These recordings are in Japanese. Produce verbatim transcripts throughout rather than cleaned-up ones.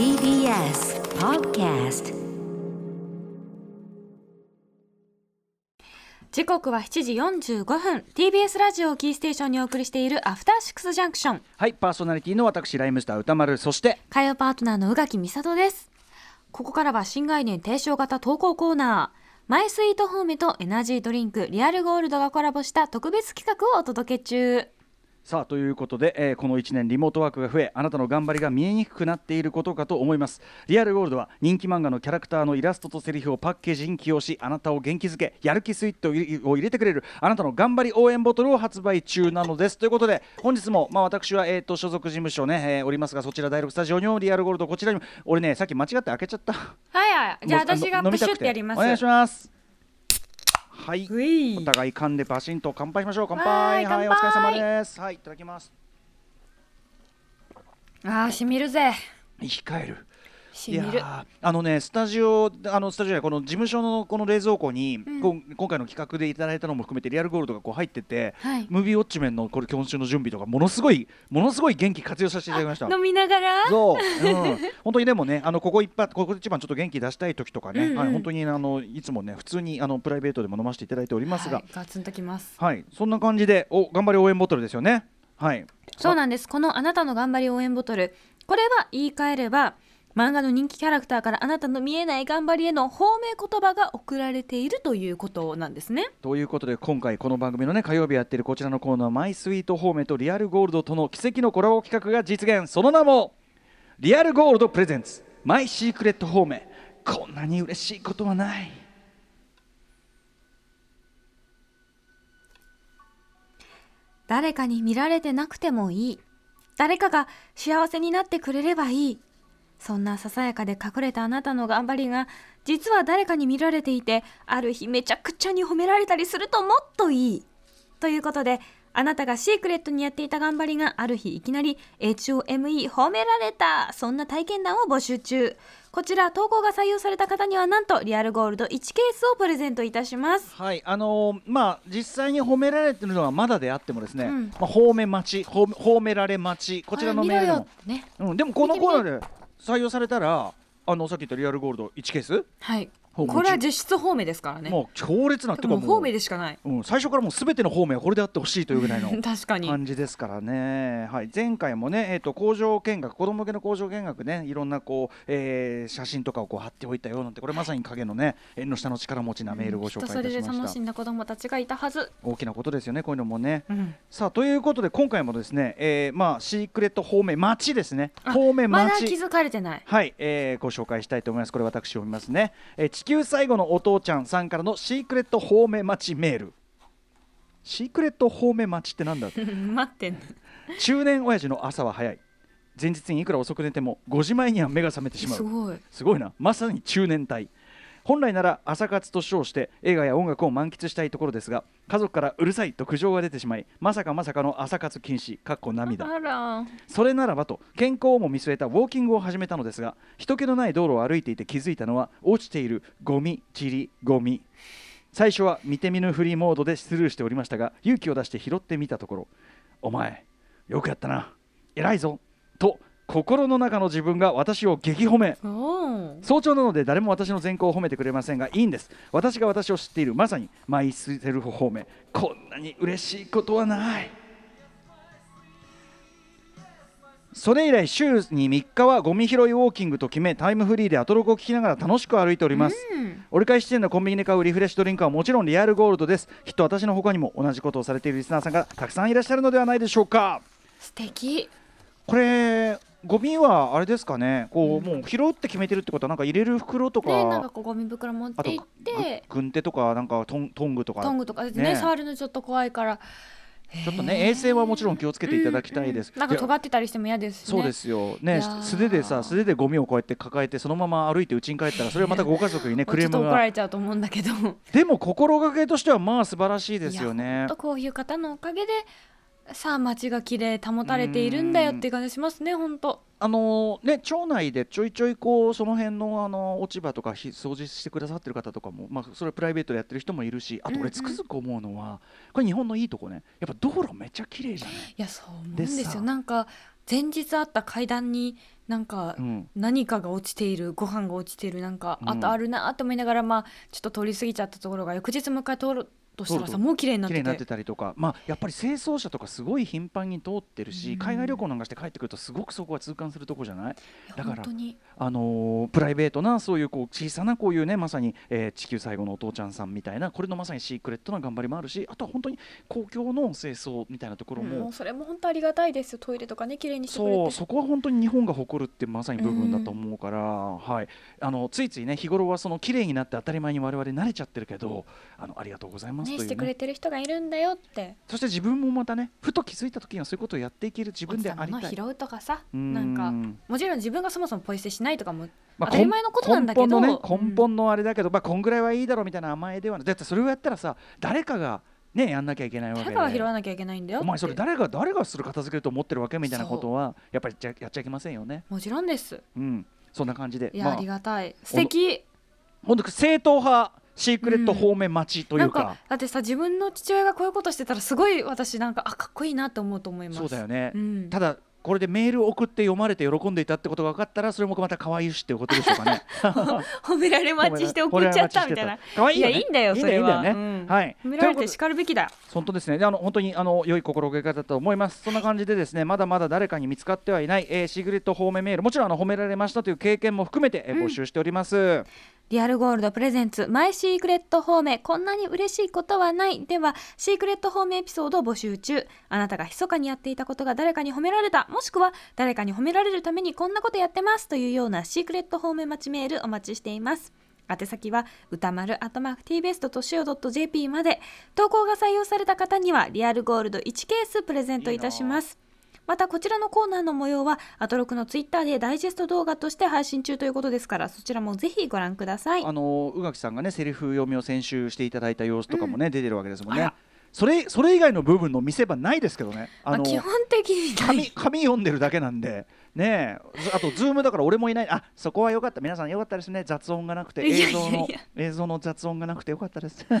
ティービーエス Podcast。時刻はしちじよんじゅうごふん、 ティービーエス ラジオをキーステーションにお送りしているアフターシックスジャンクション。はい、パーソナリティの私ライムスター歌丸、そして火曜パートナーの宇垣美里です。ここからは新概念提唱型投稿コーナー、マイスイートホームとエナジードリンクリアルゴールドがコラボした特別企画をお届け中。さあ、ということで、えー、このいちねんリモートワークが増え、あなたの頑張りが見えにくくなっていることかと思います。リアルゴールドは人気漫画のキャラクターのイラストとセリフをパッケージに起用し、あなたを元気づけやる気スイッチを入れてくれるあなたの頑張り応援ボトルを発売中なのです。ということで、本日も、まあ、私は、えー、と所属事務所ね、えー、おりますが、そちらだいろくスタジオにもリアルゴールド、こちらにも。俺ね、さっき間違って開けちゃった。はいはい、じゃあ私がプシュってやります。お願いします。はい、お互い噛んでバシンと乾杯しましょう。乾杯。はい、お疲れ様です。はい、いただきます。あー、しみるぜ。生き返る。いや、あのね、スタジオあのスタジオやこの事務所のこの冷蔵庫に、うん、こ今回の企画でいただいたのも含めてリアルゴールドがこう入ってて、はい、ムービーウォッチメンのこれ今週の準備とかものすごいものすごい元気活用させていただきました。飲みながらそう、うん、本当にでもね、あのここ一発ここ一番ちょっと元気出したい時とかね、うんうん、はい、本当にあのいつもね普通にあのプライベートでも飲ませていただいておりますが、はい、ガツンときます。はい、そんな感じでお頑張り応援ボトルですよね。はい、そうなんです。このあなたの頑張り応援ボトル、これは言い換えれば漫画の人気キャラクターからあなたの見えない頑張りへの褒め言葉が送られているということなんですね。ということで、今回この番組のね火曜日やっているこちらのコーナー、マイスイートホームとリアルゴールドとの奇跡のコラボ企画が実現。その名もリアルゴールドプレゼンツマイシークレットホーム。こんなに嬉しいことはない。誰かに見られてなくてもいい、誰かが幸せになってくれればいい、そんなささやかで隠れたあなたの頑張りが実は誰かに見られていて、ある日めちゃくちゃに褒められたりするともっといい。ということで、あなたがシークレットにやっていた頑張りがある日いきなり エイチオーエムイー 褒められた、そんな体験談を募集中。こちら投稿が採用された方にはなんとリアルゴールドいちケースをプレゼントいたします。はい、あのー、まあ実際に褒められてるのはまだであってもですね、うん、まあ、褒め待ち 褒, 褒められ待ち、こちらのメールも、ね、うん、でもこのコーナーで採用されたら、あのさっき言ったリアルゴールドいちケース、はい、これは実質褒めですからね。もう強烈なってかもう褒めでしかない、うん、最初からもう全ての褒めはこれであってほしいというぐらいの感じですからね。はい、前回もね、えー、と工場見学、子供向けの工場見学ね、いろんなこう、えー、写真とかをこう貼っておいたよなんて、これまさに影のね縁の下の力持ちなメールをご紹介いたしました、うん、きっとそれで楽しんだ子供たちがいたはず。大きなことですよね、こういうのもね、うん、さあということで今回もですね、えーまあ、シークレット褒め待ちですね、褒め待ちまだ気づかれてない。はい、えー、ご紹介したいと思います。これ私読みますね、えー地球最後のお父ちゃんさんからのシークレット褒め待ちメール。シークレット褒め待ちってなんだって待ってんの中年親父の朝は早い。前日にいくら遅く寝てもごじまえには目が覚めてしまう。すごい、すごいな、まさに中年体。本来なら朝活と称して映画や音楽を満喫したいところですが、家族からうるさいと苦情が出てしまい、まさかまさかの朝活禁止、かっこ涙。あら、それならばと健康も見据えたウォーキングを始めたのですが、人気のない道路を歩いていて気づいたのは落ちているゴミ、塵、ゴミ。最初は見て見ぬフリーモードでスルーしておりましたが、勇気を出して拾ってみたところ、お前よくやったな、偉いぞと心の中の自分が私を激褒め。早朝なので誰も私の善行を褒めてくれませんがいいんです。私が私を知っている、まさにマイセルフ褒め。こんなに嬉しいことはない。それ以来週にみっかはゴミ拾いウォーキングと決め、タイムフリーでアトロクを聞きながら楽しく歩いております、うん、折り返し地点のコンビニで買うリフレッシュドリンクはもちろんリアルゴールドです。きっと私の他にも同じことをされているリスナーさんがたくさんいらっしゃるのではないでしょうか。素敵。これゴミはあれですかね、こうもう拾うって決めてるってことは、なんか入れる袋とか、ね、なんかこうゴミ袋持って行って軍手とかなんかトン、トングとかトングとかですね、ね、触るのちょっと怖いからちょっとね衛生はもちろん気をつけていただきたいです、うんうん、なんか尖ってたりしても嫌ですしね。そうですよね、素手でさ素手でゴミをこうやって抱えてそのまま歩いて家に帰ったらそれはまたご家族にねクレームがちょっと怒られちゃうと思うんだけどでも心がけとしてはまあ素晴らしいですよね。とこういう方のおかげでさあ街が綺麗保たれているんだよって感じしますね。本当あのね、町内でちょいちょいこうその辺のあの落ち葉とか掃除してくださってる方とかも、まあ、それプライベートでやってる人もいるし、あと俺つくづく思うのは、うんうん、これ日本のいいとこね、やっぱ道路めっちゃ綺麗じゃない。いやそう思うんですよ。なんか前日あった階段になんか何かが落ちている、うん、ご飯が落ちている、なんかあとあるなと思いながら、まあちょっと通り過ぎちゃったところが翌日もう一回通るとしたらさ、もう綺麗になってて、綺麗になってたりとか、まあ、やっぱり清掃車とかすごい頻繁に通ってるし、うん、海外旅行なんかして帰ってくるとすごくそこは痛感するとこじゃない？だから本当に、あのー、プライベートなそういうこう小さなこういうね、まさに、えー、地球最後のお父ちゃんさんみたいな、これのまさにシークレットな頑張りもあるし、あとは本当に公共の清掃みたいなところも、うん、もうそれも本当ありがたいですよ。トイレとかね、綺麗にしてくれて、 そう、そこは本当に日本が誇るってまさに部分だと思うから、うん、はい、あのついついね、日頃はその綺麗になって当たり前に我々慣れちゃってるけど、あの、ありがとうございますね、してくれてる人がいるんだよって。そして自分もまたね、ふと気づいた時にはそういうことをやっていける自分でありたい。拾うとかさ、なんかもちろん自分がそもそもポイ捨てしないとかも当たり前のことなんだけど、まあ、根本のね、根本のあれだけど、まあ、こんぐらいはいいだろうみたいな甘えではない。だってそれをやったらさ、誰かがね、やんなきゃいけないわけで、誰かが拾わなきゃいけないんだよって、お前それ誰が誰がする片付けると思ってるわけみたいなことはやっぱりやっちゃいけませんよね。もちろんです、うん、そんな感じで、いや、まあ、ありがたい、素敵、ほんと正統派シークレット方面待ちというか、うん、なんかだってさ、自分の父親がこういうことしてたらすごい私なんか、あ、かっこいいなと思うと思います。そうだよね、うん、ただこれでメール送って読まれて喜んでいたってことが分かったら、それもまた可愛いしっていうことでしょうかね。褒められ待ちして送っちゃったみたいな。可愛いよね。いや、いいんだよそれは。褒められて叱るべきだ。本当ですね。で、あの本当にあの良い心がけ方だと思います。そんな感じでですね、まだまだ誰かに見つかってはいない、えー、シークレット方面メール、もちろんあの褒められましたという経験も含めて、えー、募集しております。うん、リアルゴールドプレゼンツマイシークレット方面、こんなに嬉しいことはない。ではシークレット方面エピソードを募集中。あなたが密かにやっていたことが誰かに褒められた、もしくは誰かに褒められるためにこんなことやってますというようなシークレット方面待ちメールお待ちしています。宛先は歌丸アトマーク ティービーエス ドット シーオー ドット ジェーピー まで。投稿が採用された方にはリアルゴールドいちケースプレゼントいたします。いい、またこちらのコーナーの模様はアトロクのツイッターでダイジェスト動画として配信中ということですから、そちらもぜひご覧ください。あの宇垣さんがね、セリフ読みを先週していただいた様子とかもね、うん、出てるわけですもんね。それ、それ以外の部分の見せ場ないですけどね、あの、基本的に紙、紙読んでるだけなんでね。え、あとズームだから俺もいない。あ、そこは良かった、皆さん良かったですね、雑音がなくて、映像の、いやいやいや、映像の雑音がなくて良かったですなん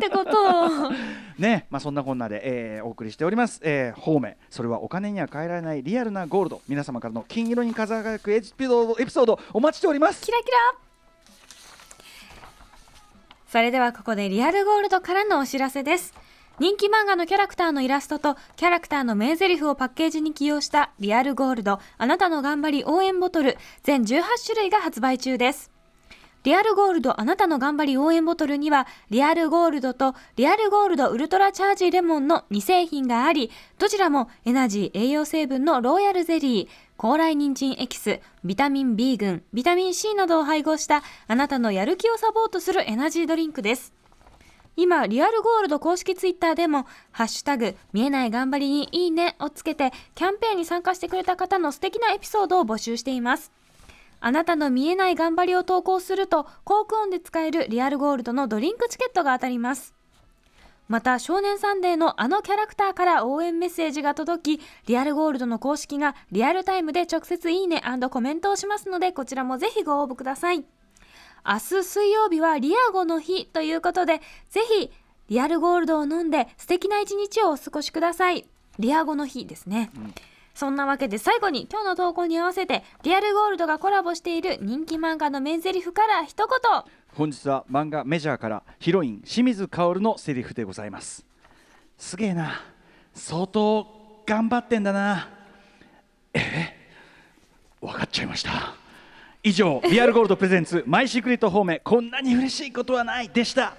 てことをね、まあ、そんなこんなで、えー、お送りしております、えー、方面、それはお金には変えられないリアルなゴールド、皆様からの金色に輝くエピソードお待ちしております。キラキラ。それではここでリアルゴールドからのお知らせです。人気漫画のキャラクターのイラストとキャラクターの名台詞をパッケージに起用したリアルゴールド、あなたの頑張り応援ボトル、全じゅうはちしゅるいが発売中です。リアルゴールド、あなたの頑張り応援ボトルにはリアルゴールドとリアルゴールドウルトラチャージレモンのに製品があり、どちらもエナジー栄養成分のローヤルゼリー、高麗人参エキス、ビタミン B 群、ビタミン C などを配合したあなたのやる気をサポートするエナジードリンクです。今リアルゴールド公式ツイッターでもハッシュタグ見えない頑張りにいいねをつけて、キャンペーンに参加してくれた方の素敵なエピソードを募集しています。あなたの見えない頑張りを投稿すると効果音で使えるリアルゴールドのドリンクチケットが当たります。また少年サンデーのあのキャラクターから応援メッセージが届き、リアルゴールドの公式がリアルタイムで直接いいね&コメントをしますので、こちらもぜひご応募ください。明日水曜日はリアゴの日ということで、ぜひリアルゴールドを飲んで素敵な一日をお過ごしください。リアゴの日ですね、うん、そんなわけで最後に今日の投稿に合わせてリアルゴールドがコラボしている人気漫画の名台詞から一言。本日は漫画メジャーからヒロイン清水薫のセリフでございます。すげえな、相当頑張ってんだな、え分かっちゃいました。以上、リアルゴールドプレゼンツマイシークレット方面、こんなに嬉しいことはないでした。